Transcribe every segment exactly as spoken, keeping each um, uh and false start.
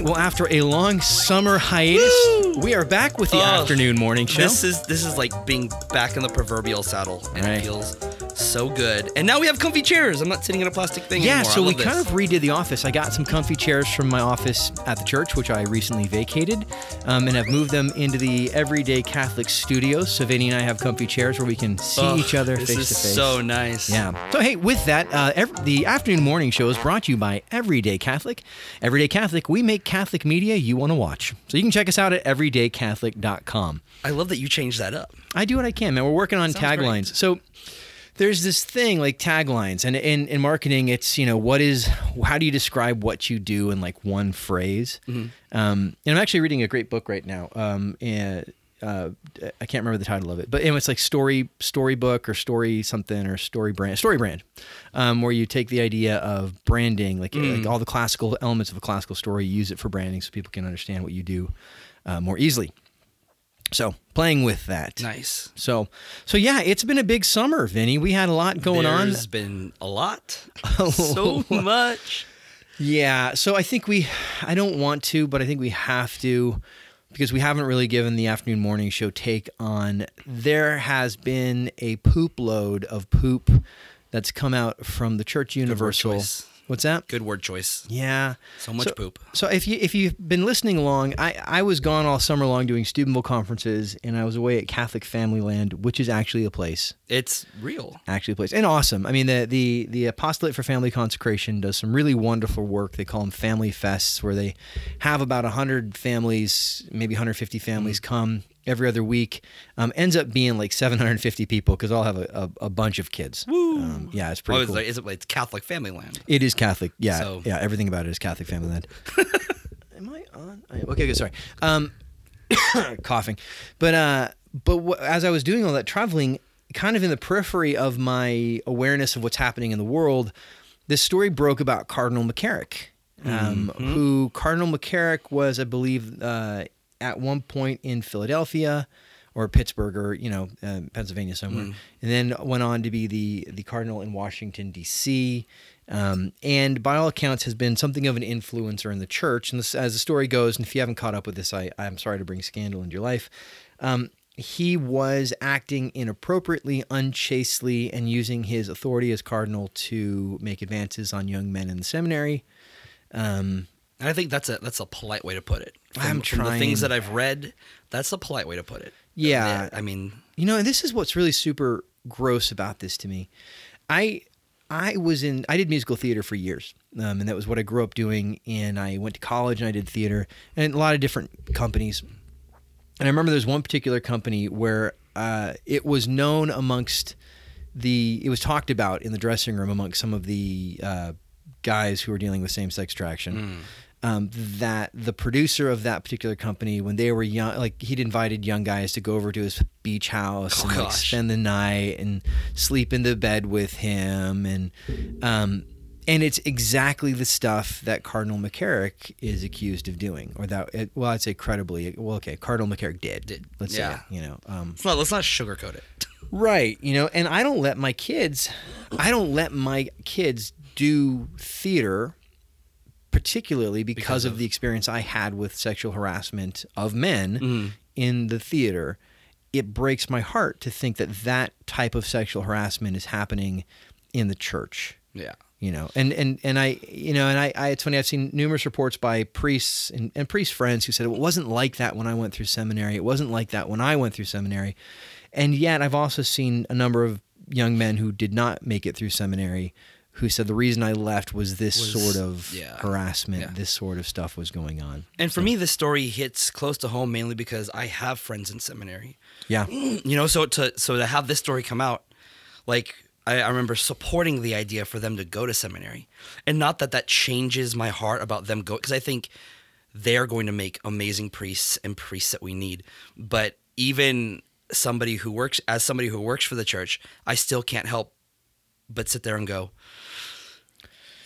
right. Well, after a long summer hiatus, Woo! we are back with the oh, afternoon morning show. This is this is like being back in the proverbial saddle, and right. it feels so good. And now we have comfy chairs. I'm not sitting in a plastic thing yeah, anymore. Yeah, so we this. kind of redid the office. I got some comfy chairs from my office at the church, which I recently vacated, um, and I've moved them into the Everyday Catholic studio. So Vinny and I have comfy chairs where we can see oh, each other face to face. This is so nice. Yeah. So hey, with that, uh, every, the afternoon morning show is brought to you by Everyday Catholic. Everyday Catholic, we make Catholic media you want to watch. So you can check us out at everyday catholic dot com. I love that you changed that up. I do what I can, man. We're working on taglines. So there's this thing like taglines, and in, in marketing, it's, you know, what is, how do you describe what you do in like one phrase? Mm-hmm. Um, and I'm actually reading a great book right now. Um, and, uh, I can't remember the title of it, but anyway, it's like story, storybook or story something or story brand, story brand, um, where you take the idea of branding, like, mm. like all the classical elements of a classical story, use it for branding so people can understand what you do uh, more easily. So playing with that. Nice. So, so yeah, it's been a big summer, Vinny. We had a lot going There's on. There's been a lot. Oh. So much. Yeah. So I think we, I don't want to, but I think we have to, because we haven't really given the afternoon morning show take on, there has been a poop load of poop that's come out from the Church Universal. What's that? Good word choice. Yeah. So much so, poop. So if you if you've been listening along, I, I was gone all summer long doing Steubenville conferences, and I was away at Catholic Family Land, which is actually a place. It's real. Actually a place. And awesome. I mean, the the the Apostolate for Family Consecration does some really wonderful work. They call them family fests, where they have about one hundred families, maybe one hundred fifty families mm-hmm. come every other week. Um, ends up being like seven hundred fifty people because I'll have a, a, a bunch of kids. Woo! Um, yeah, it's pretty oh, it's cool. Like, is it, it's Catholic Family Land. It is Catholic. Yeah, so. yeah. Everything about it is Catholic Family Land. Am I on? I am. Okay, good. Sorry. Um, coughing. But uh, but w- as I was doing all that traveling, kind of in the periphery of my awareness of what's happening in the world, this story broke about Cardinal McCarrick, um, mm-hmm. who Cardinal McCarrick was, I believe, uh, at one point in Philadelphia or Pittsburgh or, you know, uh, Pennsylvania somewhere, mm. and then went on to be the the cardinal in Washington, D C, um, and by all accounts has been something of an influencer in the church. And this, as the story goes, and if you haven't caught up with this, I, I'm sorry to bring scandal into your life. Um, he was acting inappropriately, unchastely, and using his authority as cardinal to make advances on young men in the seminary. Um, and I think that's a that's a polite way to put it. From, I'm trying. From the things that I've read, that's a polite way to put it. Yeah. I mean, you know, and this is what's really super gross about this to me. I I was in, I did musical theater for years, um, and that was what I grew up doing. And I went to college and I did theater and a lot of different companies. And I remember there's one particular company where uh, it was known amongst the, it was talked about in the dressing room amongst some of the uh, guys who were dealing with same-sex attraction. Mm. Um, that the producer of that particular company, when they were young, like he'd invited young guys to go over to his beach house oh, and like, spend the night and sleep in the bed with him. And, um, and it's exactly the stuff that Cardinal McCarrick is accused of doing, or that, it, well, I'd say credibly, well, okay, Cardinal McCarrick did, did. let's yeah. say, you know, um, let's not, let's not sugarcoat it. Right. You know, and I don't let my kids, I don't let my kids do theater, particularly because, because of, of the experience I had with sexual harassment of men mm. in the theater. It breaks my heart to think that that type of sexual harassment is happening in the church. Yeah. You know, and, and, and I, you know, and I, I, it's funny, I've seen numerous reports by priests and, and priest friends who said, well, it wasn't like that when I went through seminary. It wasn't like that when I went through seminary. And yet I've also seen a number of young men who did not make it through seminary who said the reason I left was this was, sort of yeah, harassment, yeah. this sort of stuff was going on. And for so. me, this story hits close to home mainly because I have friends in seminary. Yeah. You know, so to so to have this story come out, like I, I remember supporting the idea for them to go to seminary. And not that that changes my heart about them go, because I think they're going to make amazing priests and priests that we need. But even somebody who works, as somebody who works for the church, I still can't help but sit there and go,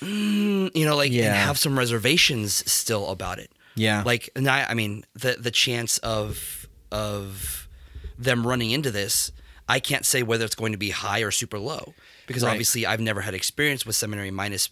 mm, you know, like, yeah. and have some reservations still about it. Yeah. Like, and I, I mean, the the chance of of them running into this, I can't say whether it's going to be high or super low because right. obviously I've never had experience with seminary minus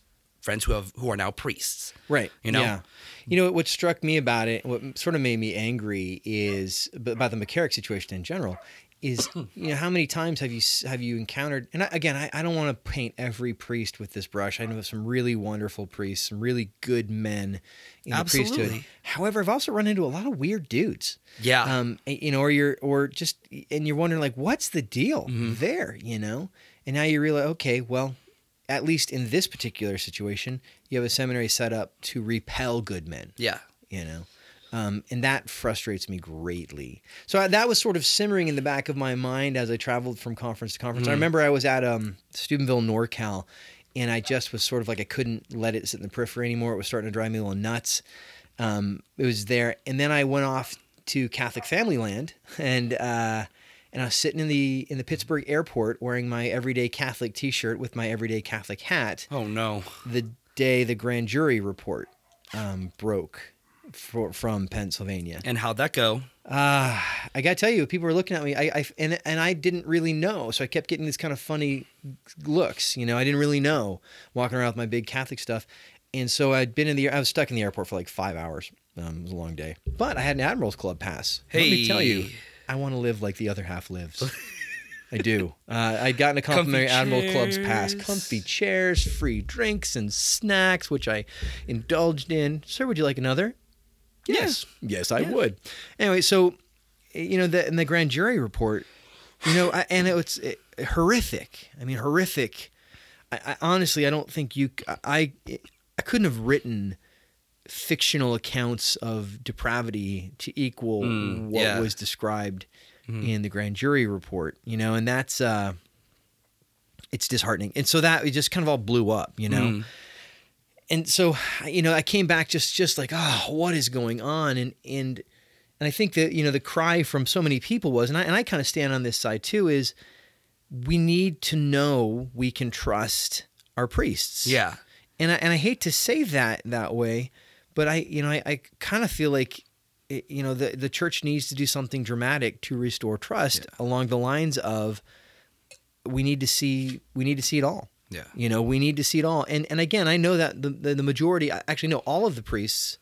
friends who have who are now priests. Right. You know? Yeah. You know, what struck me about it, what sort of made me angry is about the McCarrick situation in general, is, you know, how many times have you have you encountered, and I, again, I, I don't want to paint every priest with this brush. I know some really wonderful priests, some really good men in Absolutely. the priesthood. However, I've also run into a lot of weird dudes. Yeah. Um, you know, or you're, or just, and you're wondering, like, what's the deal mm-hmm. there, you know? And now you realize, okay, well, at least in this particular situation, you have a seminary set up to repel good men. Yeah. You know? Um, and that frustrates me greatly. So I, that was sort of simmering in the back of my mind as I traveled from conference to conference. Mm. I remember I was at um, Steubenville, NorCal, and I just was sort of like I couldn't let it sit in the periphery anymore. It was starting to drive me a little nuts. Um, it was there. And then I went off to Catholic Family Land, and uh, and I was sitting in the in the Pittsburgh airport wearing my Everyday Catholic t-shirt with my Everyday Catholic hat. Oh, no. The day the grand jury report um, broke. For, from Pennsylvania. And how'd that go? Uh, I gotta tell you, people were looking at me, I, I and and I didn't really know, so I kept getting these kind of funny looks. You know, I didn't really know, walking around with my big Catholic stuff. And so I'd been in the, I was stuck in the airport for like five hours. Um, it was a long day, but I had an Admirals Club pass. Hey. Let me tell you, I want to live like the other half lives. I do. Uh, I'd gotten a complimentary Admiral Club's pass. Comfy chairs, free drinks and snacks, which I indulged in. Sir, would you like another? Yes. Yes, I yeah. would. Anyway, so, you know, the, in the grand jury report, you know, I, and it, it's it, horrific. I mean, horrific. I, I honestly, I don't think you, I, I couldn't have written fictional accounts of depravity to equal mm, what yeah. was described mm. in the grand jury report, you know, and that's, uh, it's disheartening. And so that, it just kind of all blew up, you know. Mm. And so, you know, I came back just, just like, oh, what is going on? And and and I think that, you know, the cry from so many people was, and I and I kind of stand on this side too, is we need to know we can trust our priests. Yeah. And I and I hate to say that that way, but I, you know, I, I kind of feel like, it, you know, the, the church needs to do something dramatic to restore trust yeah. along the lines of we need to see we need to see it all. Yeah, you know, we need to see it all. And and again, I know that the, the, the majority, actually no, all of the priests,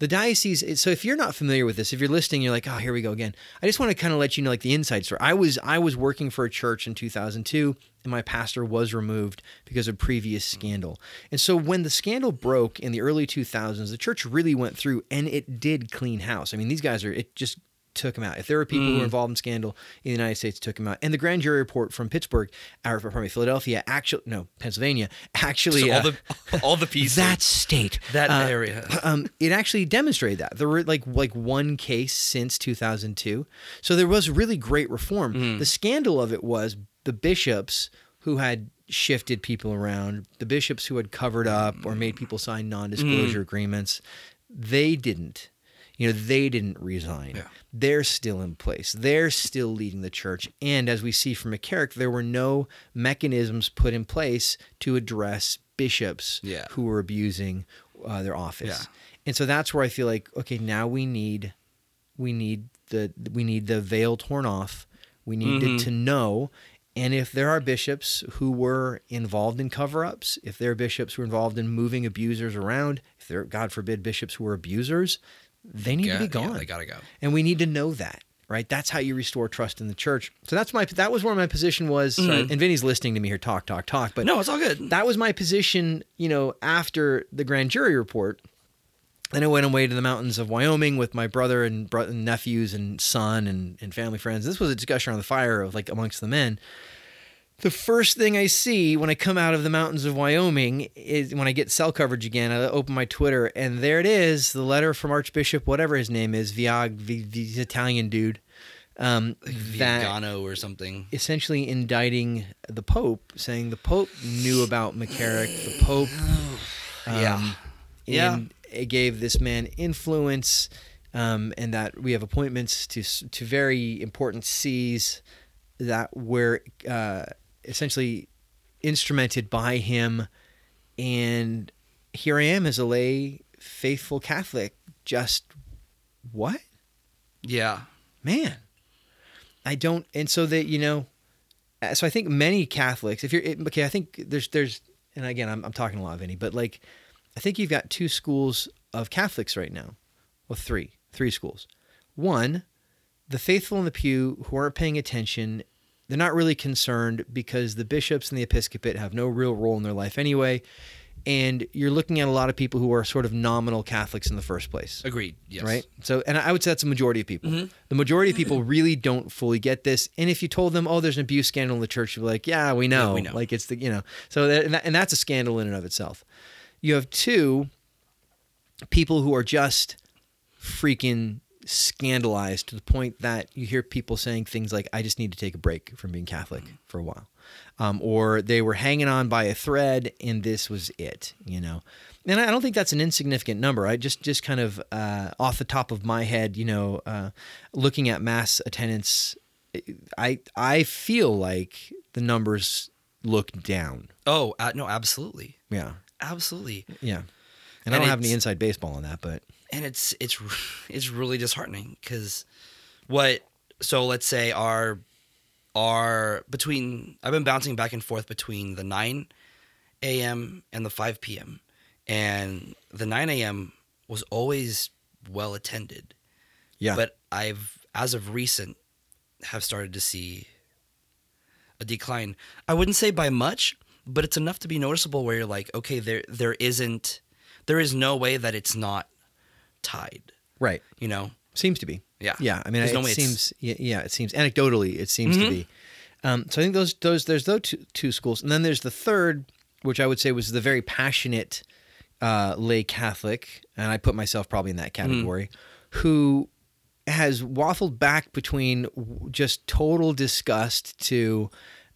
the diocese, so if you're not familiar with this, if you're listening, you're like, oh, here we go again. I just want to kind of let you know like the inside story. I was I was working for a church in two thousand two, and my pastor was removed because of previous scandal. And so when the scandal broke in the early two thousands, the church really went through, and it did clean house. I mean, these guys are, it just took him out. If there were people mm. who were involved in scandal in the United States, took him out. And the grand jury report from Pittsburgh, or from Philadelphia, actually, no, Pennsylvania, actually, so all, uh, the, all the pieces, that state, that uh, area, um, it actually demonstrated that there were like like one case since two thousand two. So there was really great reform. Mm. The scandal of it was the bishops who had shifted people around, the bishops who had covered up or made people sign non-disclosure mm. agreements. They didn't. You know, they didn't resign. Yeah. They're still in place. They're still leading the church. And as we see from McCarrick, there were no mechanisms put in place to address bishops yeah. who were abusing uh, their office. Yeah. And so that's where I feel like, okay, now we need, we need the we need the veil torn off. We needed mm-hmm. to know. And if there are bishops who were involved in cover-ups, if there are bishops who are involved in moving abusers around, if there are, God forbid, bishops who are abusers, they need yeah, to be gone. Yeah, they gotta go. And we need to know that, right? That's how you restore trust in the church. So that's my that was where my position was. Mm-hmm. Sorry, and Vinny's listening to me here talk, talk, talk. But no, it's all good. That was my position, you know, after the grand jury report. Then I went away to the mountains of Wyoming with my brother and, bro- and nephews and son and, and family friends. This was a discussion around the fire of like amongst the men. The first thing I see when I come out of the mountains of Wyoming is when I get cell coverage again, I open my Twitter, and there it is, the letter from Archbishop, whatever his name is, Viag, the, the Italian dude. Um, Viganò or something. Essentially indicting the Pope, saying the Pope knew about McCarrick, the Pope um, yeah. yeah. and it gave this man influence, um, and that we have appointments to, to very important sees that were... Uh, essentially instrumented by him, and here I am as a lay faithful Catholic, just what? Yeah. Man. I don't, and so that, you know, so I think many Catholics, if you're, okay, I think there's, there's and again, I'm, I'm talking a lot, Vinny, but like, I think you've got two schools of Catholics right now. Well, three, three schools. One, the faithful in the pew who aren't paying attention, they're not really concerned because the bishops and the episcopate have no real role in their life anyway. And you're looking at a lot of people who are sort of nominal Catholics in the first place. Agreed, yes. Right? So, and I would say that's a majority of people. Mm-hmm. The majority of people really don't fully get this. And if you told them, oh, there's an abuse scandal in the church, you'd be like, yeah, we know. Yeah, we know. Like it's the, you know. So that, and, that, and that's a scandal in and of itself. You have two people who are just freaking scandalized to the point that you hear people saying things like, I just need to take a break from being Catholic for a while. Um, or they were hanging on by a thread and this was it, you know? And I don't think that's an insignificant number. I just, just kind of, uh, off the top of my head, you know, uh, looking at mass attendance, I, I feel like the numbers look down. Oh, uh, no, absolutely. Yeah. Absolutely. Yeah. And, and I don't have any inside baseball on that, but. And it's, it's, it's really disheartening because what, so let's say our, Are between I've been bouncing back and forth between the nine a.m. and the five p.m. and the nine a.m. was always well attended. Yeah, but I've as of recent have started to see a decline. I wouldn't say by much, but it's enough to be noticeable where you're like, okay, there there isn't there is no way that it's not tied. Right. You know, seems to be. Yeah, yeah. I mean, I, no it seems. Yeah, yeah, it seems. Anecdotally, it seems mm-hmm. to be. Um, so I think those, those, there's those two, two schools, and then there's the third, which I would say was the very passionate uh, lay Catholic, and I put myself probably in that category, mm. who has waffled back between just total disgust to,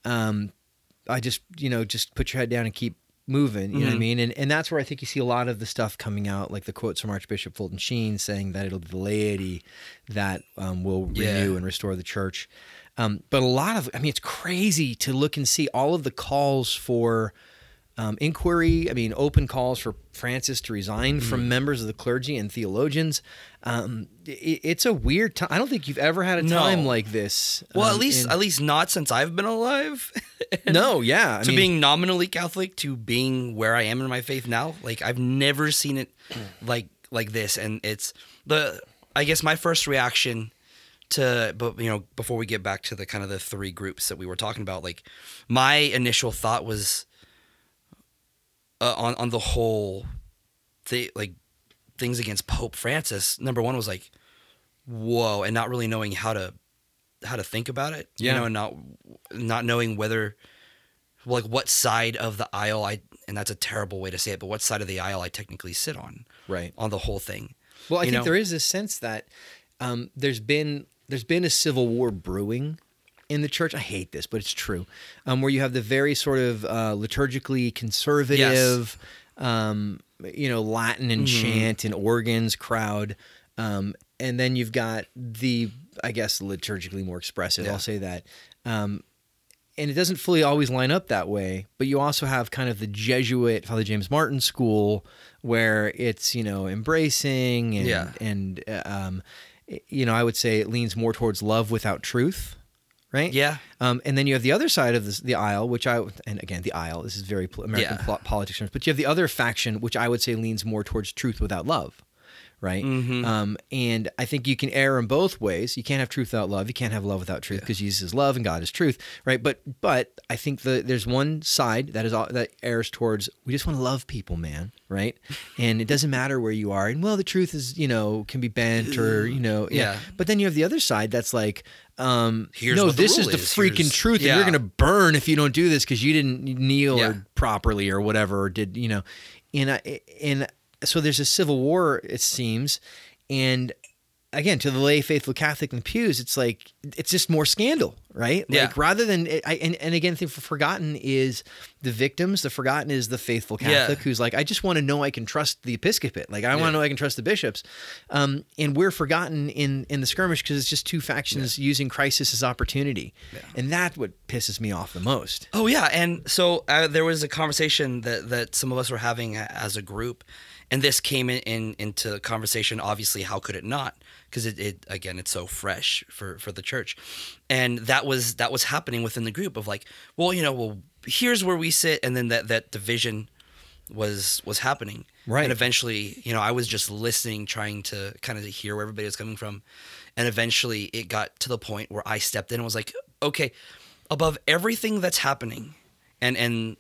um, I just, you know, just put your head down and keep moving, you mm-hmm. know what I mean? And and that's where I think you see a lot of the stuff coming out, like the quotes from Archbishop Fulton Sheen saying that it'll be the laity that um, will yeah. renew and restore the church. Um, but a lot of, I mean, it's crazy to look and see all of the calls for um, inquiry, I mean, open calls for Francis to resign mm-hmm. from members of the clergy and theologians. Um, it, it's a weird time. I don't think you've ever had a time no. like this. Well, um, at least in- at least not since I've been alive. No, yeah. I to mean, being nominally Catholic to being where I am in my faith now, like I've never seen it like like this, and it's the I guess my first reaction to, but you know, before we get back to the kind of the three groups that we were talking about, like my initial thought was uh, on on the whole thing, like things against Pope Francis. Number one was like, whoa, and not really knowing how to. how to think about it, yeah. you know, and not, not knowing whether, like what side of the aisle I, and that's a terrible way to say it, but what side of the aisle I technically sit on, right. on the whole thing. Well, I you think know? there is a sense that, um, there's been, there's been a civil war brewing in the church. I hate this, but it's true. Um, where you have the very sort of, uh, liturgically conservative, yes. um, you know, Latin and mm-hmm. chant and organs crowd. Um, and then you've got the, I guess, liturgically more expressive. Yeah. I'll say that. Um, and it doesn't fully always line up that way, but you also have kind of the Jesuit Father James Martin school where it's, you know, embracing and, yeah. and um, you know, I would say it leans more towards love without truth. Right? Yeah. Um, and then you have the other side of this, the aisle, which I, and again, the aisle, this is very American yeah. pol- politics terms, but you have the other faction, which I would say leans more towards truth without love. Right. Mm-hmm. Um, and I think you can err in both ways. You can't have truth without love. You can't have love without truth because yeah. Jesus is love and God is truth. Right. But, but I think the, there's one side that is all, that errs towards, we just want to love people, man. Right. And it doesn't matter where you are. And well, the truth is, you know, can be bent or, you know, yeah. yeah. But then you have the other side that's like, um, Here's no, this is the is. freaking Here's, truth. Yeah. And you're going to burn if you don't do this because you didn't kneel yeah. or properly or whatever, or did, you know, and I, and so there's a civil war, it seems, and again, to the lay faithful Catholic in the pews, it's like it's just more scandal, right? Yeah. Like rather than, I, and and again, the forgotten is the victims. The forgotten is the faithful Catholic yeah. who's like, I just want to know I can trust the episcopate. Like I want to yeah. know I can trust the bishops, um, and we're forgotten in in the skirmish because it's just two factions yeah. using crisis as opportunity, yeah. and that what pisses me off the most. Oh yeah, and so uh, there was a conversation that that some of us were having as a group. And this came in, in into the conversation, obviously, how could it not? Because it, it again, it's so fresh for, for the church. And that was that was happening within the group of like, well, you know, well, here's where we sit, and then that that division was was happening. Right. And eventually, you know, I was just listening, trying to kind of hear where everybody was coming from. And eventually it got to the point where I stepped in and was like, okay, above everything that's happening, and and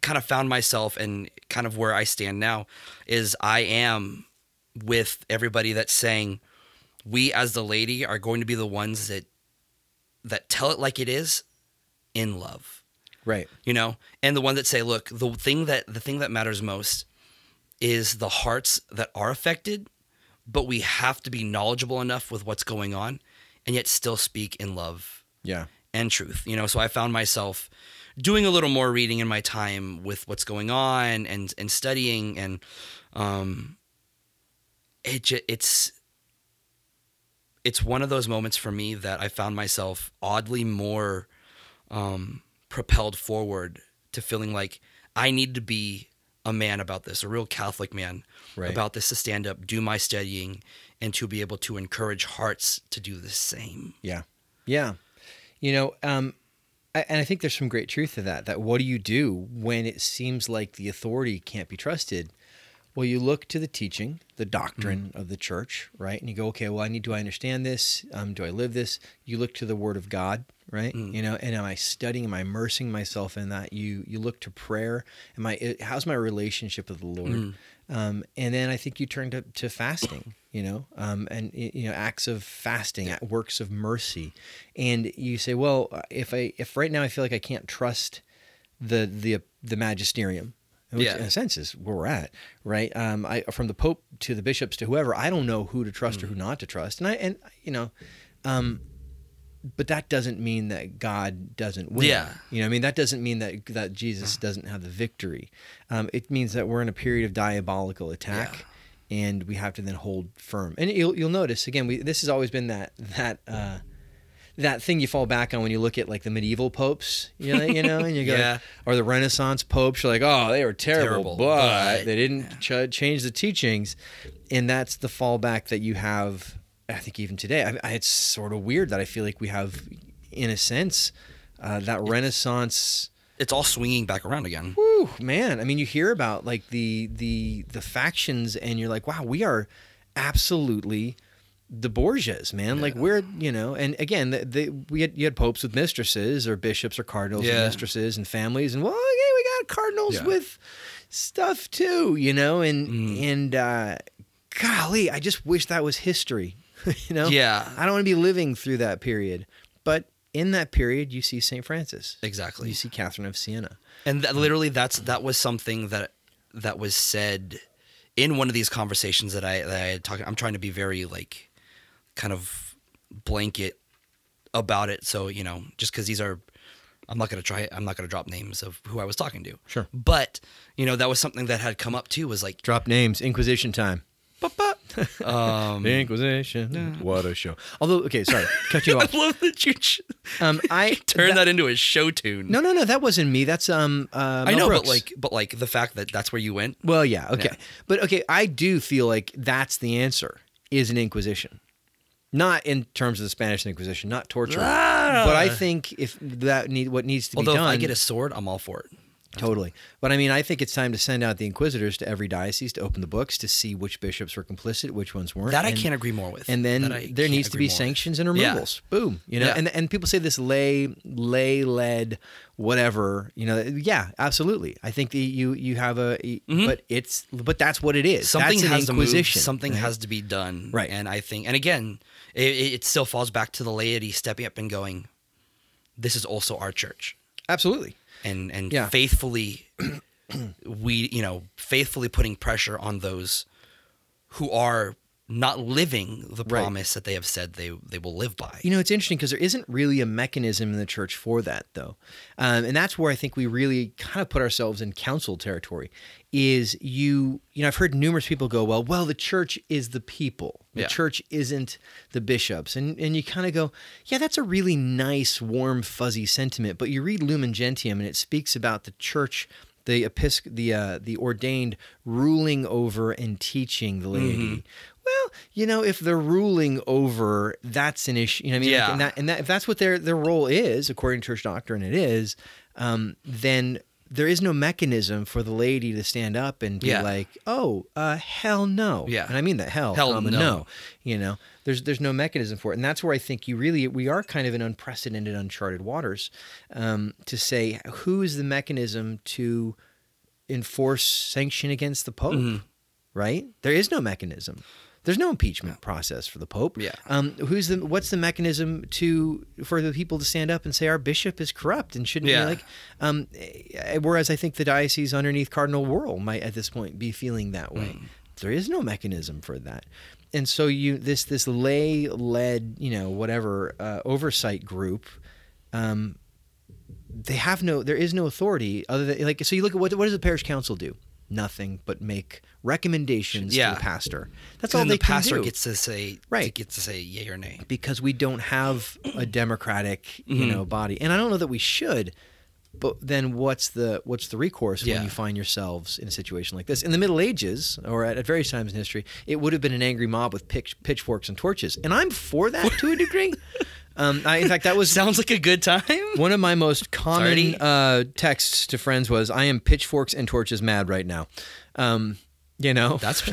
kind of found myself, and kind of where I stand now is I am with everybody that's saying we as the laity are going to be the ones that that tell it like it is in love. Right. You know, and the ones that say, look, the thing that the thing that matters most is the hearts that are affected, but we have to be knowledgeable enough with what's going on and yet still speak in love. Yeah. And truth. You know, so I found myself doing a little more reading in my time with what's going on, and and studying, and um it it's it's one of those moments for me that I found myself oddly more um propelled forward to feeling like I need to be a man about this, a real Catholic man, right, about this, to stand up, do my studying, and to be able to encourage hearts to do the same. Yeah. Yeah. You know, um, I, and I think there's some great truth to that, that what do you do when it seems like the authority can't be trusted? Well, you look to the teaching, the doctrine mm-hmm. of the church, right? And you go, okay, well, I need, do I understand this? Um, do I live this? You look to the Word of God, right? Mm-hmm. You know, and am I studying? Am I immersing myself in that? You you look to prayer. Am I? How's my relationship with the Lord? Mm-hmm. Um, and then I think you turn to, to fasting, you know, um, and you know, acts of fasting, yeah. works of mercy, and you say, well, if I if right now I feel like I can't trust the the the magisterium. Which yeah. in a sense is where we're at, right? Um, I from the Pope to the bishops to whoever, I don't know who to trust mm. or who not to trust, and I and you know, um, but that doesn't mean that God doesn't win. Yeah, you know, I mean, that doesn't mean that that Jesus doesn't have the victory. Um, it means that we're in a period of diabolical attack, yeah. and we have to then hold firm. And you'll you'll notice again, we this has always been that that. Uh, That thing you fall back on when you look at like the medieval popes, you know, you know and you go, yeah. or the Renaissance popes. You're like, oh, they were terrible, terrible but, but they didn't yeah. ch- change the teachings, and that's the fallback that you have. I think even today, I, I, it's sort of weird that I feel like we have, in a sense, uh, that it's, Renaissance. It's all swinging back around again. Woo, man! I mean, you hear about like the the the factions, and you're like, wow, we are absolutely. The Borgias, man, yeah. like we're, you know, and again, the, the, we had you had popes with mistresses, or bishops or cardinals yeah. with mistresses and families, and well, okay, we got cardinals yeah. with stuff too, you know, and mm. and uh, golly, I just wish that was history, you know. Yeah, I don't want to be living through that period, but in that period, you see Saint Francis, exactly, you see Catherine of Siena, and that, literally, that's that was something that that was said in one of these conversations that I that I had talked. I'm trying to be very like. Kind of blanket about it, so you know, just because these are, I'm not gonna try. I'm not gonna drop names of who I was talking to. Sure, but you know, that was something that had come up too. Was like drop names, Inquisition time. um, the Inquisition. Yeah. What a show! Although, okay, sorry, cut you off. I love that you ch- um, I turned that, that into a show tune. No, no, no, that wasn't me. That's um. Uh, I know, Brooks. but like, but like the fact that that's where you went. Well, yeah, okay, yeah. but okay, I do feel like that's the answer is an Inquisition. Not in terms of the Spanish Inquisition, not torture, ah! but I think if that need what needs to Although be done. Although if I get a sword, I'm all for it. Totally. But I mean, I think it's time to send out the inquisitors to every diocese to open the books to see which bishops were complicit, which ones weren't. That and, I can't agree more with. And then there needs to be sanctions with. and removals. Yeah. Boom. You know, yeah. and and people say this lay lay led whatever. You know, yeah, absolutely. I think that you you have a, mm-hmm. but it's but that's what it is. Something that's has an inquisition. To move. Something right? has to be done. Right. And I think, and again, it, it still falls back to the laity stepping up and going, "This is also our church." Absolutely. And and yeah. faithfully, we you know faithfully putting pressure on those who are not living the promise right. that they have said they they will live by. You know, it's interesting because there isn't really a mechanism in the church for that though, um, and that's where I think we really kind of put ourselves in council territory. Is you you know I've heard numerous people go well well the church is the people the yeah. church isn't the bishops and and you kind of go yeah that's a really nice warm fuzzy sentiment, but you read Lumen Gentium and it speaks about the church, the episc the uh, the ordained ruling over and teaching the laity. Mm-hmm. Well, you know, if they're ruling over, that's an issue. You know what I mean? Yeah. Like, and that, and that, if that's what their, their role is, according to church doctrine, it is, um, then there is no mechanism for the lady to stand up and be yeah. like, oh, uh, hell no. Yeah. And I mean that hell, hell no. no. You know, there's there's no mechanism for it. And that's where I think you really, we are kind of in unprecedented, uncharted waters, um, to say, who is the mechanism to enforce sanction against the Pope, mm-hmm. right? There is no mechanism. There's no impeachment process for the Pope. Yeah. Um, who's the? What's the mechanism to for the people to stand up and say our bishop is corrupt and shouldn't yeah. be like? Um, whereas I think the diocese underneath Cardinal Wuerl might at this point be feeling that way. Mm. There is no mechanism for that, and so you this this lay led you know whatever uh, oversight group. Um, they have no. There is no authority other than like. So you look at what what does the parish council do? Nothing but make recommendations yeah. to the pastor. That's all they the can do. The pastor gets to say, right. gets to say yay or nay. Because we don't have a democratic, mm-hmm. you know, body, and I don't know that we should. But then, what's the what's the recourse yeah. when you find yourselves in a situation like this? In the Middle Ages, or at, at various times in history, it would have been an angry mob with pitch, pitchforks and torches, and I'm for that to a degree. Um, I, in fact, that was sounds like a good time. One of my most common uh, texts to friends was, "I am pitchforks and torches mad right now." Um, you know, that's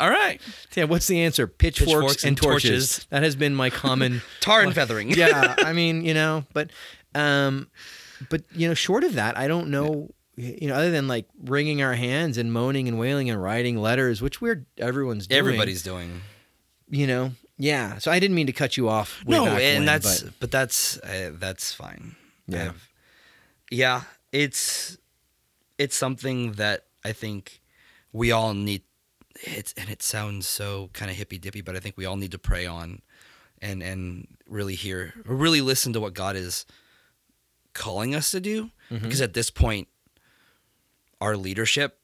all right. Yeah, what's the answer? Pitchforks, pitchforks and, and torches. torches. That has been my common tar and like, feathering. Yeah, I mean, you know, but um, but you know, short of that, I don't know. You know, other than like wringing our hands and moaning and wailing and writing letters, which we're everyone's doing. Everybody's doing. You know. Yeah, so I didn't mean to cut you off. No, back and when, that's but, but that's uh, that's fine. Yeah, I've, yeah, it's it's something that I think we all need. It's and it sounds so kind of hippy dippy, but I think we all need to pray on, and and really hear, really listen to what God is calling us to do. Mm-hmm. Because at this point, our leadership,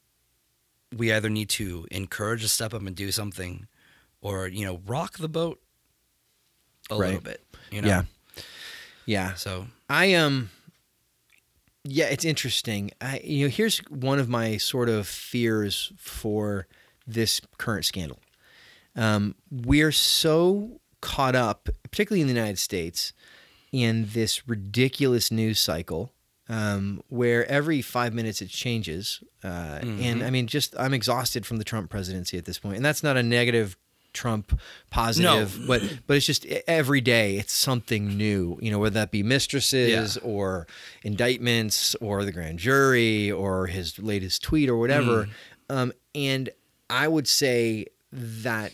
we either need to encourage to step up and do something. Or, you know, rock the boat a right. little bit, you know? Yeah. Yeah. So I, um, yeah, it's interesting. I, you know, here's one of my sort of fears for this current scandal. Um, we're so caught up, particularly in the United States, in this ridiculous news cycle. Um, where every five minutes it changes. Uh, mm-hmm. And I mean, just, I'm exhausted from the Trump presidency at this point. And that's not a negative Trump positive, no. but but it's just every day it's something new, you know, whether that be mistresses yeah. or indictments or the grand jury or his latest tweet or whatever. Mm. Um, and I would say that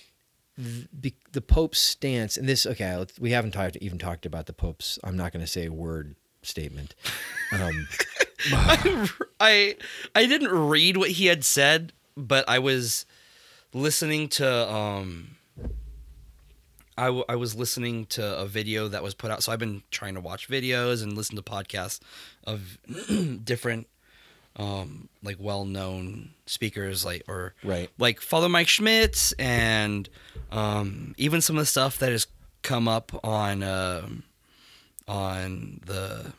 the, the Pope's stance, and this, okay, let's, we haven't talked, even talked about the Pope's, I'm not going to say a word statement. Um, I, I, I didn't read what he had said, but I was... Listening to, um, I, w- I was listening to a video that was put out. So I've been trying to watch videos and listen to podcasts of different, um, like well-known speakers, like or right. like Father Mike Schmitz, and um, even some of the stuff that has come up on uh, on the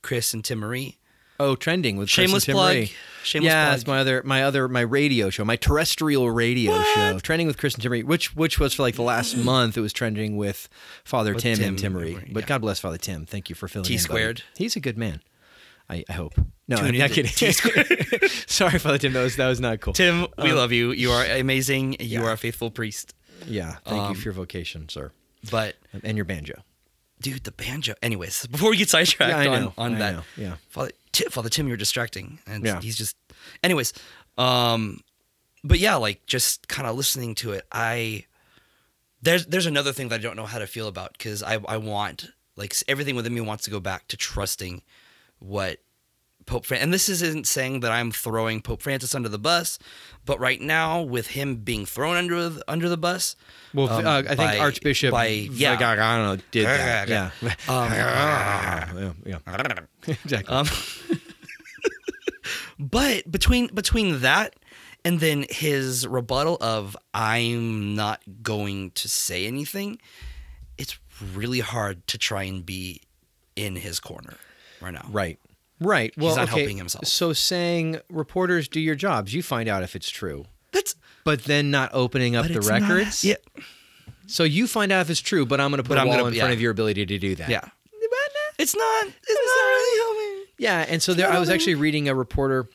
Chris and Tim Murray. Oh, trending with Shameless Chris and Tim plug. Murray. Shameless yeah, plug. Yeah, it's my other, my other, my radio show, my terrestrial radio what? show, trending with Chris and Tim Murray, which which was for like the last month. It was trending with Father with Tim, Tim and Tim Murray. Murray but yeah. God bless Father Tim. Thank you for filling T in. T squared. Buddy. He's a good man. I, I hope. No, Tune I'm not kidding. T squared. Sorry, Father Tim. That was that was not cool. Tim, um, we love you. You are amazing. You yeah. are a faithful priest. Yeah. Thank um, you for your vocation, sir. But and your banjo. Dude, the banjo. Anyways, before we get sidetracked yeah, I on, know, on I that, know, yeah. Father, T- Father Tim, you're distracting, and yeah. he's just. Anyways, um, but yeah, like just kind of listening to it. I there's there's another thing that I don't know how to feel about because I I want like everything within me wants to go back to trusting what Pope Francis. And this isn't saying that I'm throwing Pope Francis under the bus, but right now with him being thrown under the, under the bus. Well, um, uh, I think by, Archbishop by, yeah. Viganò did that. Yeah, um, yeah, yeah. exactly. Um, but between between that and then his rebuttal of "I'm not going to say anything," it's really hard to try and be in his corner right now. Right. Right. Well, he's not okay. helping himself. So saying reporters do your jobs, you find out if it's true. That's. But then not opening up the records. Not, yeah. So you find out if it's true, but I'm going to put but a I'm wall gonna, in yeah. front of your ability to do that. Yeah. It's not, it's, it's not, not really helping. Yeah, and so there, I was actually reading a reporter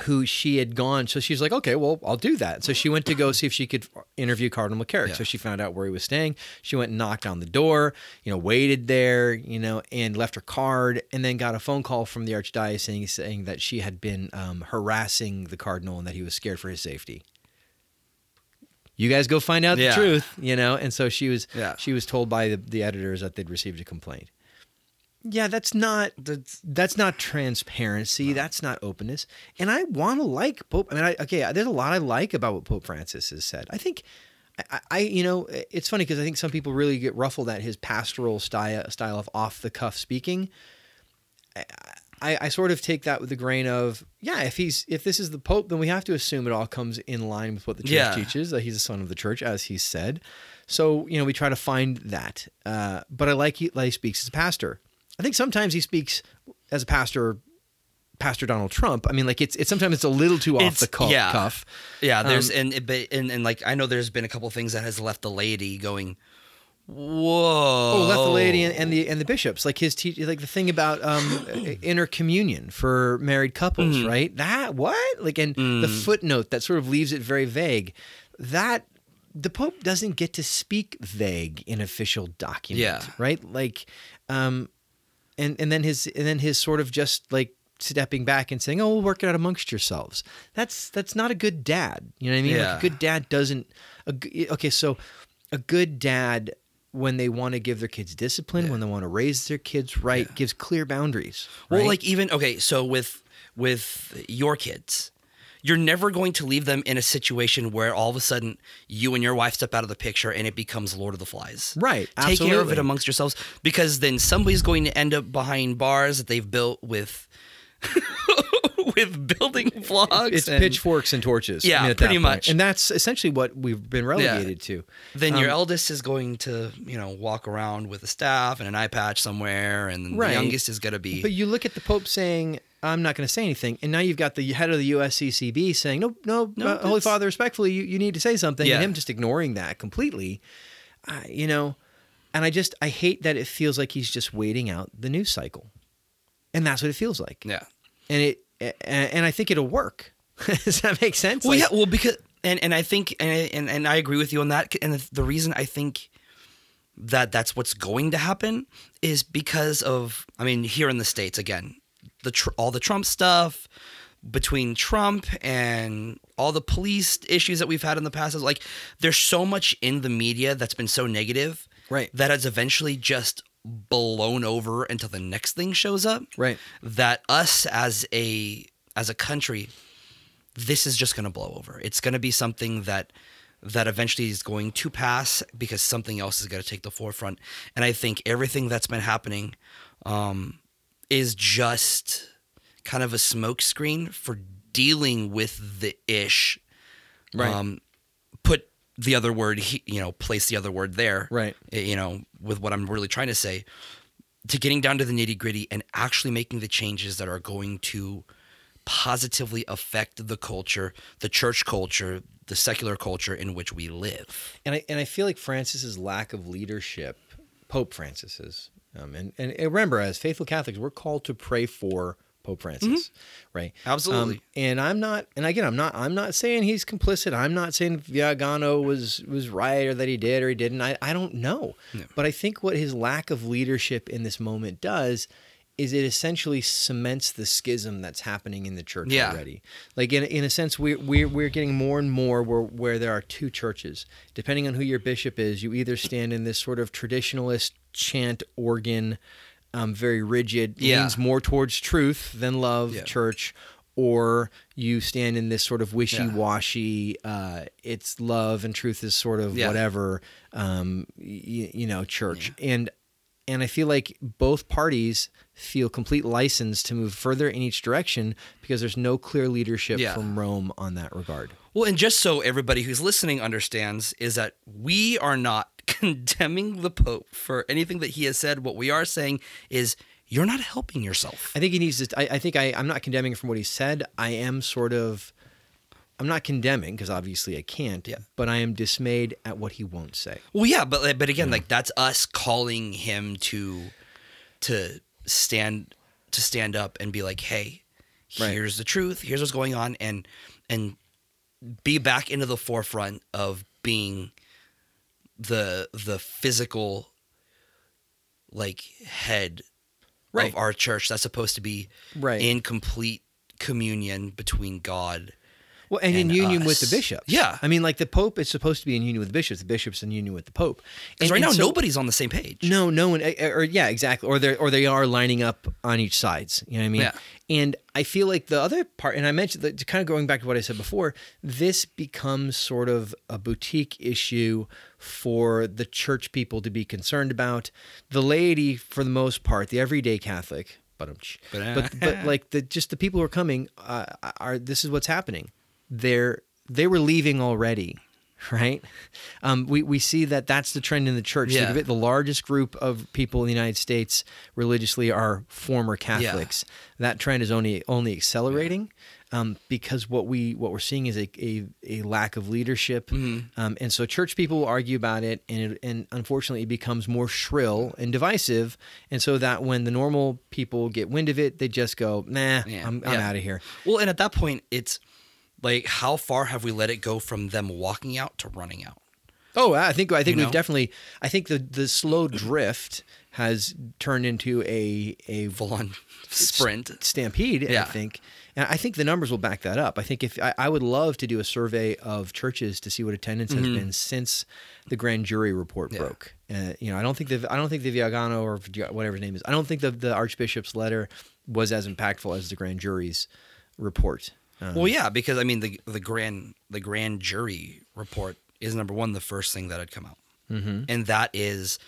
who she had gone, so she's like, okay, well, I'll do that. So she went to go see if she could interview Cardinal McCarrick. Yeah. So she found out where he was staying. She went and knocked on the door, you know, waited there, you know, and left her card, and then got a phone call from the archdiocese saying that she had been um, harassing the cardinal and that he was scared for his safety. You guys go find out yeah. the truth, you know? And so she was yeah. she was told by the, the editors that they'd received a complaint. Yeah, that's not that's, that's not transparency. No. That's not openness. And I want to like Pope. I mean, I, okay, there's a lot I like about what Pope Francis has said. I think, I, I you know, it's funny because I think some people really get ruffled at his pastoral style style of off the cuff speaking. I, I, I sort of take that with a grain of yeah. If he's if this is the Pope, then we have to assume it all comes in line with what the Church yeah. teaches. That he's a son of the Church, as he said. So you know, we try to find that. Uh, but I like he, like he speaks as a pastor. I think sometimes he speaks as a pastor, Pastor Donald Trump. I mean, like it's it's sometimes it's a little too off it's, the cuff. Yeah, cuff. yeah there's um, and, and and like I know there's been a couple of things that has left the laity going, whoa. Oh, left the laity and, and the and the bishops. Like his te- like the thing about um, intercommunion for married couples, mm. right? That what like and mm. the footnote that sort of leaves it very vague. That the Pope doesn't get to speak vague in official document, yeah. right? Like. Um, And and then his and then his sort of just like stepping back and saying, "Oh, we'll work it out amongst yourselves." That's that's not a good dad. You know what I mean? Yeah. Like a good dad doesn't. A, okay, so a good dad, when they want to give their kids discipline, yeah. when they want to raise their kids right, yeah. gives clear boundaries. Right? Well, like even okay, so with with your kids, you're never going to leave them in a situation where all of a sudden you and your wife step out of the picture and it becomes Lord of the Flies. Right. Absolutely. Take care of it amongst yourselves because then somebody's going to end up behind bars that they've built with with building blocks. It's and, pitchforks and torches. Yeah, I mean, pretty much. And that's essentially what we've been relegated yeah. to. Then um, your eldest is going to, you know, walk around with a staff and an eye patch somewhere and right. the youngest is going to be. But you look at the Pope saying, I'm not going to say anything. And now you've got the head of the U S C C B saying, no, no, no uh, Holy Father, respectfully, you, you need to say something. Yeah. And him just ignoring that completely, uh, you know. And I just, I hate that it feels like he's just waiting out the news cycle. And that's what it feels like. Yeah. And it, and I think it'll work. Does that make sense? Well, like, yeah, well, because, and, and I think, and, and, and I agree with you on that. And the, the reason I think that that's what's going to happen is because of, I mean, here in the States again, The tr- all the Trump stuff between Trump and all the police issues that we've had in the past. Like there's so much in the media that's been so negative right. that it's eventually just blown over until the next thing shows up. Right. That us as a as a country, this is just going to blow over. It's going to be something that that eventually is going to pass because something else is going to take the forefront. And I think everything that's been happening um, – is just kind of a smokescreen for dealing with the ish. Right. Um, put the other word, you know, place the other word there. Right. You know, with what I'm really trying to say, to getting down to the nitty gritty and actually making the changes that are going to positively affect the culture, the church culture, the secular culture in which we live. And I and I feel like Francis's lack of leadership, Pope Francis's. Um, and, and remember, as faithful Catholics, we're called to pray for Pope Francis, mm-hmm. right? Absolutely. Um, and I'm not, and again, I'm not, I'm not saying he's complicit. I'm not saying Viganò was was right or that he did or he didn't. I, I don't know. No. But I think what his lack of leadership in this moment does is it essentially cements the schism that's happening in the church yeah. already. Like in in a sense, we're we're we're getting more and more where where there are two churches. Depending on who your bishop is, you either stand in this sort of traditionalist chant organ, um, very rigid, yeah. leans more towards truth than love, yeah. church, or you stand in this sort of wishy-washy, yeah. uh, it's love and truth is sort of yeah. whatever, um, y- you know, church. Yeah. And And I feel like both parties feel complete license to move further in each direction because there's no clear leadership yeah. from Rome on that regard. Well, and just so everybody who's listening understands is that we are not condemning the Pope for anything that he has said. What we are saying is you're not helping yourself. I think he needs to – I think I, I'm not condemning him from what he said. I am sort of – I'm not condemning, because obviously I can't, yeah. but I am dismayed at what he won't say. Well, yeah, but but again, yeah. like that's us calling him to to stand to stand up and be like, hey, here's right. the truth, here's what's going on, and and be back into the forefront of being the the physical like head right. of our church that's supposed to be right. in complete communion between God. Well, and, and in union us. with the bishops. Yeah. I mean, like the Pope is supposed to be in union with the bishops. The bishop's in union with the Pope. Because right and now, so, nobody's on the same page. No, no one. Or, yeah, exactly. Or, or they are lining up on each sides. You know what I mean? Yeah. And I feel like the other part, and I mentioned, that, kind of going back to what I said before, this becomes sort of a boutique issue for the church people to be concerned about. The laity, for the most part, the everyday Catholic, but but, but like the just the people who are coming, uh, are this is what's happening. They're they were leaving already, right? Um, we we see that that's the trend in the church. Yeah. The, the largest group of people in the United States religiously are former Catholics. Yeah. That trend is only only accelerating, yeah. um, because what we what we're seeing is a a, a lack of leadership, mm-hmm. um, and so church people will argue about it, and it, and unfortunately it becomes more shrill and divisive, and so that when the normal people get wind of it, they just go, nah, yeah. I'm I'm yeah. out of here. Well, and at that point, it's. Like, how far have we let it go from them walking out to running out? Oh, I think I think you we've know? definitely. I think the, the slow drift has turned into a a full-on sprint stampede. Yeah. I think, and I think the numbers will back that up. I think if I, I would love to do a survey of churches to see what attendance mm-hmm. has been since the grand jury report yeah. broke. Uh, you know, I don't think the I don't think the Viganò or whatever his name is. I don't think the the Archbishop's letter was as impactful as the grand jury's report. Um, well, yeah, because I mean the the grand the grand jury report is number one, the first thing that had come out, mm-hmm. and that is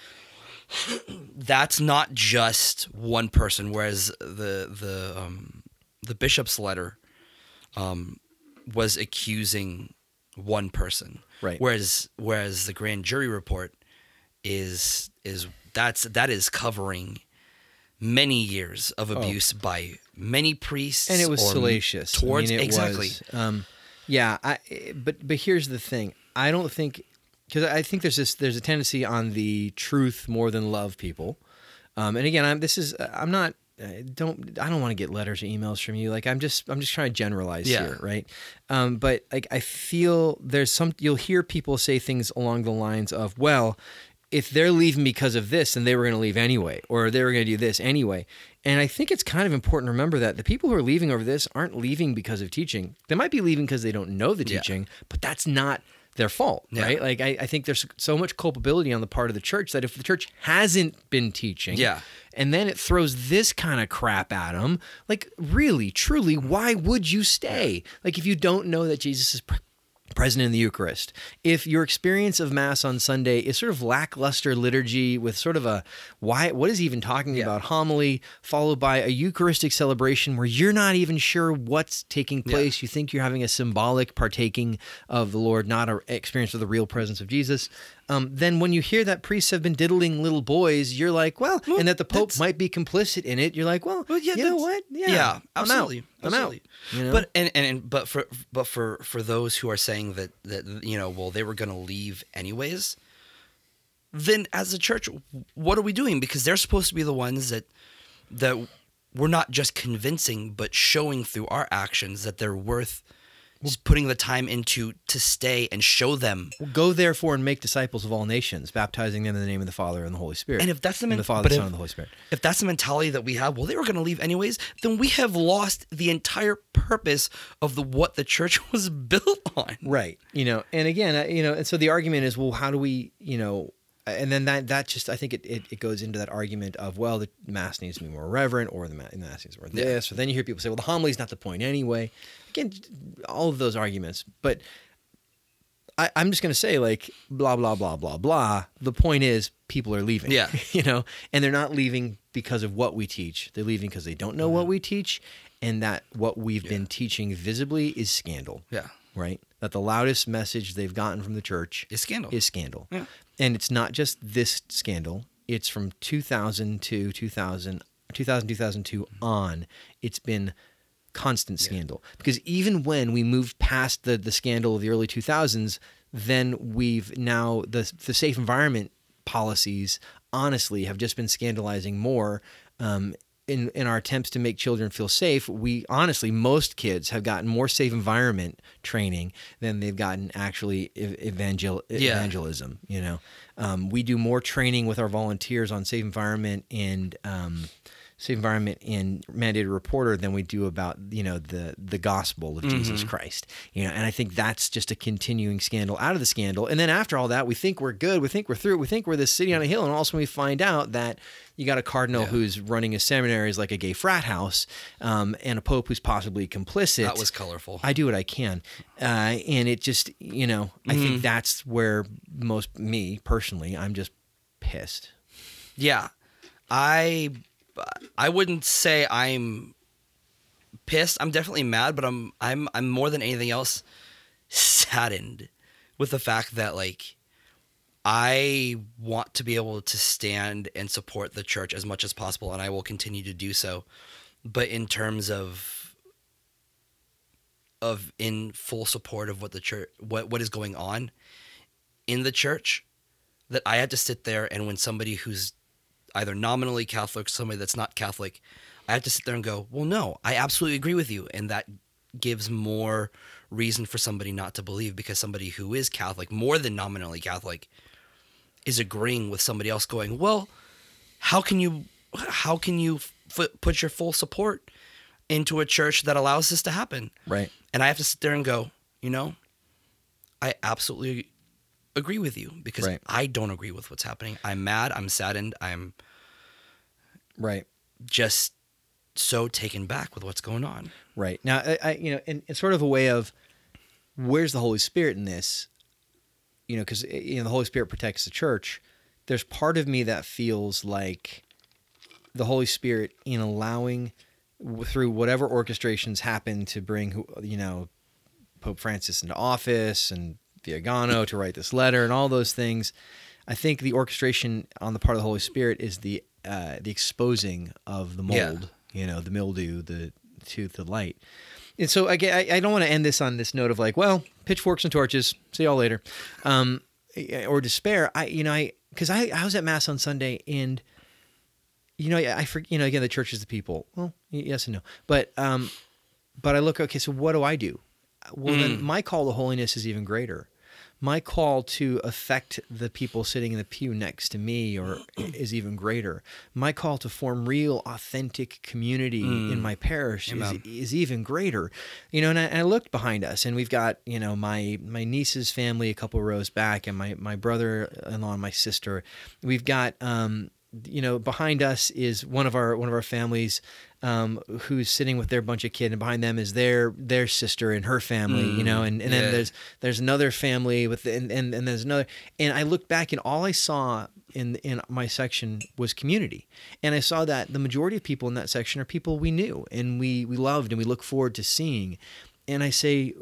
that's not just one person. Whereas the the um, the bishop's letter um, was accusing one person, right? Whereas whereas the grand jury report is is that's that is covering many years of abuse oh. by. Many priests, and it was salacious. Towards I mean, it exactly, was, um, yeah. I, but but here's the thing: I don't think because I think there's this there's a tendency on the truth more than love people, um, and again, I'm this is I'm not I don't I don't want to get letters or emails from you. Like I'm just I'm just trying to generalize yeah. here, right? Um, but like I feel there's some you'll hear people say things along the lines of, well, if they're leaving because of this, then they were going to leave anyway, or they were going to do this anyway. And I think it's kind of important to remember that the people who are leaving over this aren't leaving because of teaching. They might be leaving because they don't know the teaching, yeah. but that's not their fault, yeah. right? Like I, I think there's so much culpability on the part of the church that if the church hasn't been teaching, yeah. and then it throws this kind of crap at them, like really, truly, why would you stay? Like if you don't know that Jesus is present in the Eucharist. If your experience of Mass on Sunday is sort of lackluster liturgy with sort of a why, what is he even talking yeah. about homily, followed by a Eucharistic celebration where you're not even sure what's taking place. Yeah. You think you're having a symbolic partaking of the Lord, not an experience of the real presence of Jesus. Um, then when you hear that priests have been diddling little boys, you're like, well, well and that the Pope might be complicit in it. You're like, well, well yeah, you know what? Yeah, yeah absolutely. I'm out. Absolutely. I'm out. You know? But and, and, and but for but for, for those who are saying that, that you know, well, they were going to leave anyways, then as a church, what are we doing? Because they're supposed to be the ones that that we're not just convincing, but showing through our actions that they're worth. Just putting the time into to stay and show them. Go therefore and make disciples of all nations, baptizing them in the name of the Father and the Holy Spirit. And if that's the, men- the Father, the Son, if, and the Holy Spirit. If that's the mentality that we have, well, they were going to leave anyways. Then we have lost the entire purpose of the what the church was built on. Right. You know. And again, you know. And so the argument is, well, how do we, you know. And then that, that just, I think it, it, it goes into that argument of, well, the Mass needs to be more reverent, or the Mass needs to be more this. Yeah. Or then you hear people say, well, the homily is not the point anyway. Again, all of those arguments. But I, I'm just going to say, like, blah, blah, blah, blah, blah. The point is people are leaving. Yeah. You know, and they're not leaving because of what we teach. They're leaving because they don't know mm-hmm. what we teach, and that what we've yeah. been teaching visibly is scandal. Yeah. Right? That the loudest message they've gotten from the church is scandal. Is scandal. Yeah. And it's not just this scandal. It's from two thousand to two thousand, two thousand, two thousand two on. It's been constant scandal. Yeah. Because even when we moved past the the scandal of the early two thousands, then we've now, the the safe environment policies honestly have just been scandalizing more. Um, in in our attempts to make children feel safe, we honestly, most kids have gotten more safe environment training than they've gotten actually evangel- yeah. evangelism, you know. Um, we do more training with our volunteers on safe environment and um, safe environment and mandated reporter than we do about, you know, the the gospel of mm-hmm. Jesus Christ, you know. And I think that's just a continuing scandal out of the scandal. And then after all that, we think we're good, we think we're through, we think we're this city on a hill, and also we find out that you got a cardinal yeah. who's running a seminary is like a gay frat house, um, and a pope who's possibly complicit. That was colorful. I do what I can. Uh, and it just, you know, I mm-hmm. think that's where most, me personally, I'm just pissed. Yeah. I I wouldn't say I'm pissed. I'm definitely mad, but I'm I'm I'm more than anything else saddened with the fact that, like, I want to be able to stand and support the church as much as possible, and I will continue to do so. But in terms of of in full support of what the church, what what is going on in the church, that I had to sit there, and when somebody who's either nominally Catholic, somebody that's not Catholic, I had to sit there and go, well, no, I absolutely agree with you, and that gives more reason for somebody not to believe, because somebody who is Catholic, more than nominally Catholic, is agreeing with somebody else going, well, how can you how can you f- put your full support into a church that allows this to happen? Right. And I have to sit there and go, you know, I absolutely agree with you, because right. I don't agree with what's happening. I'm mad, I'm saddened, I'm right. just so taken back with what's going on. Right. Now, I, I you know, in, in sort of a way of, where's the Holy Spirit in this? You know, because, you know, the Holy Spirit protects the church. There's part of me that feels like the Holy Spirit, in allowing, through whatever orchestrations happen to bring, you know, Pope Francis into office and Viganò to write this letter and all those things, I think the orchestration on the part of the Holy Spirit is the uh, the exposing of the mold, yeah. you know, the mildew, the tooth, the light. And so again, I, I don't want to end this on this note of like, well, pitchforks and torches, see y'all later, um, or despair. I, you know, I because I, I was at Mass on Sunday, and you know, I, I you know, again, the church is the people. Well, yes and no, but um, but I look, okay, so what do I do? Well, mm. then my call to holiness is even greater. My call to affect the people sitting in the pew next to me or is even greater. My call to form real, authentic community mm. in my parish is, is even greater. You know, and I, and I looked behind us, and we've got, you know, my my niece's family a couple rows back, and my, my brother-in-law and my sister. We've got, um, you know, behind us is one of our one of our families um, who's sitting with their bunch of kids, and behind them is their their sister and her family, mm, you know, and, and yeah. then there's there's another family with the, and, and and there's another, and I looked back, and all I saw in in my section was community, and I saw that the majority of people in that section are people we knew and we we loved and we look forward to seeing, and I say,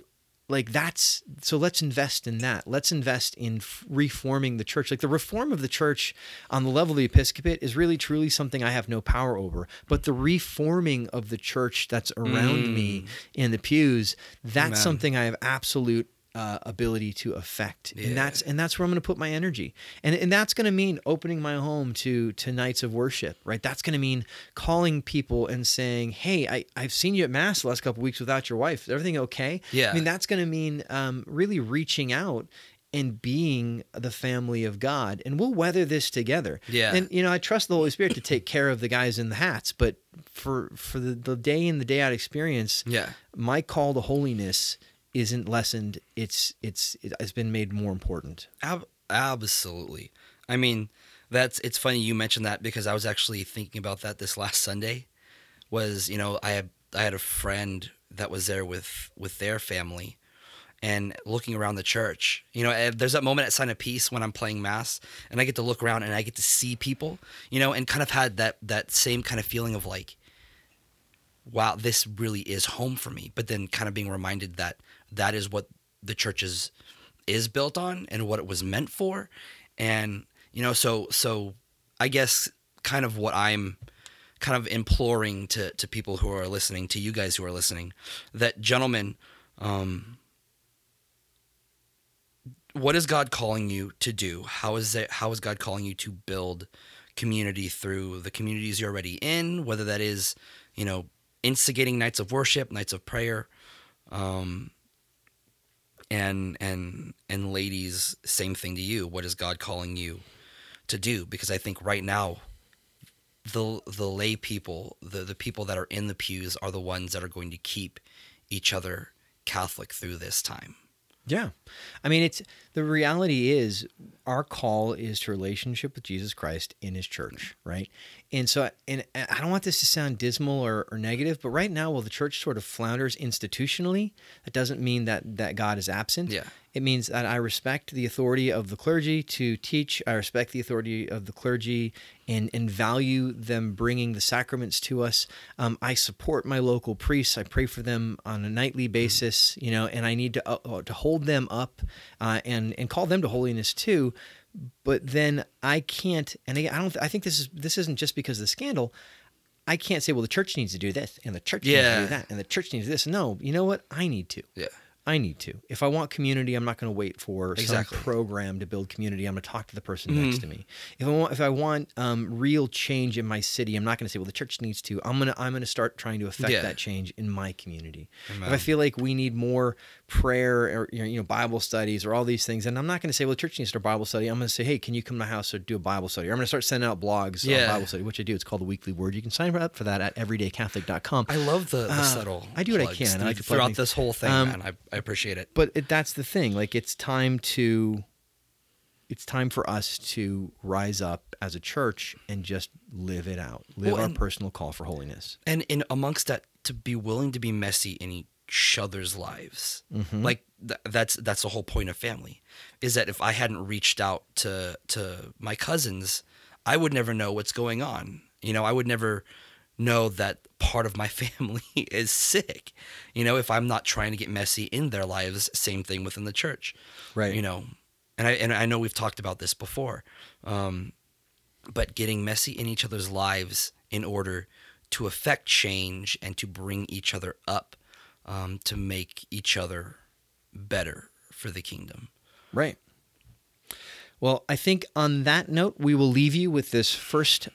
like, that's, so let's invest in that. Let's invest in f- reforming the church. Like, the reform of the church on the level of the episcopate is really truly something I have no power over. But the reforming of the church that's around mm. me in the pews, that's Amen. something I have absolute uh, ability to affect. Yeah. And that's and that's where I'm going to put my energy. And and that's going to mean opening my home to, to nights of worship, right? That's going to mean calling people and saying, hey, I, I've seen you at Mass the last couple of weeks without your wife. Is everything okay? Yeah. I mean, that's going to mean um, really reaching out and being the family of God. And we'll weather this together. Yeah. And, you know, I trust the Holy Spirit to take care of the guys in the hats, but for, for the, the day in, the day out experience, yeah. my call to holiness isn't lessened. It's it's it's been made more important. Ab- absolutely. I mean, that's it's funny you mentioned that, because I was actually thinking about that this last Sunday. Was, you know, I had I had a friend that was there with with their family, and looking around the church, you know, there's that moment at Sign of Peace when I'm playing Mass, and I get to look around and I get to see people, you know, and kind of had that that same kind of feeling of like, wow, this really is home for me. But then kind of being reminded that that is what the church is, is built on and what it was meant for. And, you know, so, so I guess kind of what I'm kind of imploring to, to people who are listening, to you guys who are listening, that gentlemen, um, what is God calling you to do? How is it, how is God calling you to build community through the communities you're already in, whether that is, you know, instigating nights of worship, nights of prayer, um, and, and, and ladies, same thing to you. What is God calling you to do? Because I think right now, the the lay people, the, the people that are in the pews are the ones that are going to keep each other Catholic through this time. Yeah. I mean, it's the reality is our call is to relationship with Jesus Christ in his church, right? And so, and I don't want this to sound dismal or, or negative, but right now, while the church sort of flounders institutionally, that doesn't mean that, that God is absent. Yeah. It means that I respect the authority of the clergy to teach. I respect the authority of the clergy and, and value them bringing the sacraments to us. Um, I support my local priests. I pray for them on a nightly basis, you know, and I need to uh, to hold them up uh, and and call them to holiness too. But then I can't, and I, I don't. I think this is this isn't just because of the scandal. I can't say, well, the church needs to do this, and the church yeah. needs to do that, and the church needs this. No, you know what? I need to. Yeah. I need to. If I want community, I'm not going to wait for exactly. some program to build community. I'm going to talk to the person mm-hmm. next to me. If I want, if I want um, real change in my city, I'm not going to say, "Well, the church needs to." I'm gonna, I'm gonna start trying to affect yeah. that change in my community. Amen. If I feel like we need more prayer or you know Bible studies or all these things, and I'm not going to say, "Well, the church needs to start Bible study." I'm going to say, "Hey, can you come to my house or do a Bible study?" Or I'm going to start sending out blogs yeah. on Bible study, which I do. It's called the Weekly Word. You can sign up for that at everyday catholic dot com. I love the, the uh, subtle. I do what I can. I like to throughout this whole thing, um, man. I, I I appreciate it. But it, that's the thing. Like it's time to, it's time for us to rise up as a church and just live it out, live well, and, our personal call for holiness. And in amongst that, to be willing to be messy in each other's lives. Mm-hmm. Like th- that's, that's the whole point of family is that if I hadn't reached out to, to my cousins, I would never know what's going on. You know, I would never know that part of my family is sick. You know, if I'm not trying to get messy in their lives, same thing within the church. Right. You know, and I and I know we've talked about this before, um, but getting messy in each other's lives in order to affect change and to bring each other up, um, to make each other better for the kingdom. Right. Well, I think on that note, we will leave you with this first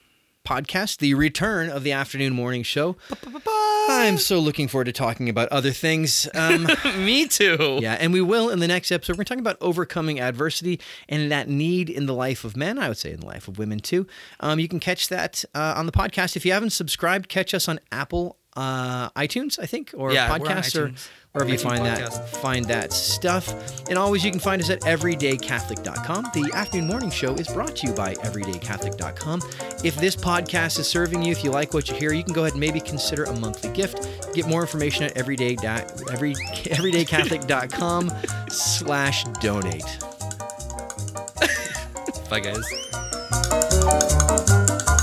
podcast, the return of the Afternoon Morning Show. Ba-ba-ba-ba. I'm so looking forward to talking about other things. Um, Me too. Yeah, and we will in the next episode. We're talking about overcoming adversity and that need in the life of men, I would say in the life of women too. Um, you can catch that uh, on the podcast. If you haven't subscribed, catch us on Apple uh, iTunes, I think, or yeah, podcasts or wherever you find podcast. that find that stuff. And always, you can find us at everyday catholic dot com. The Afternoon Morning Show is brought to you by everyday catholic dot com. If this podcast is serving you, if you like what you hear, you can go ahead and maybe consider a monthly gift. Get more information at everyday every everydaycatholic.com slash donate. Bye, guys.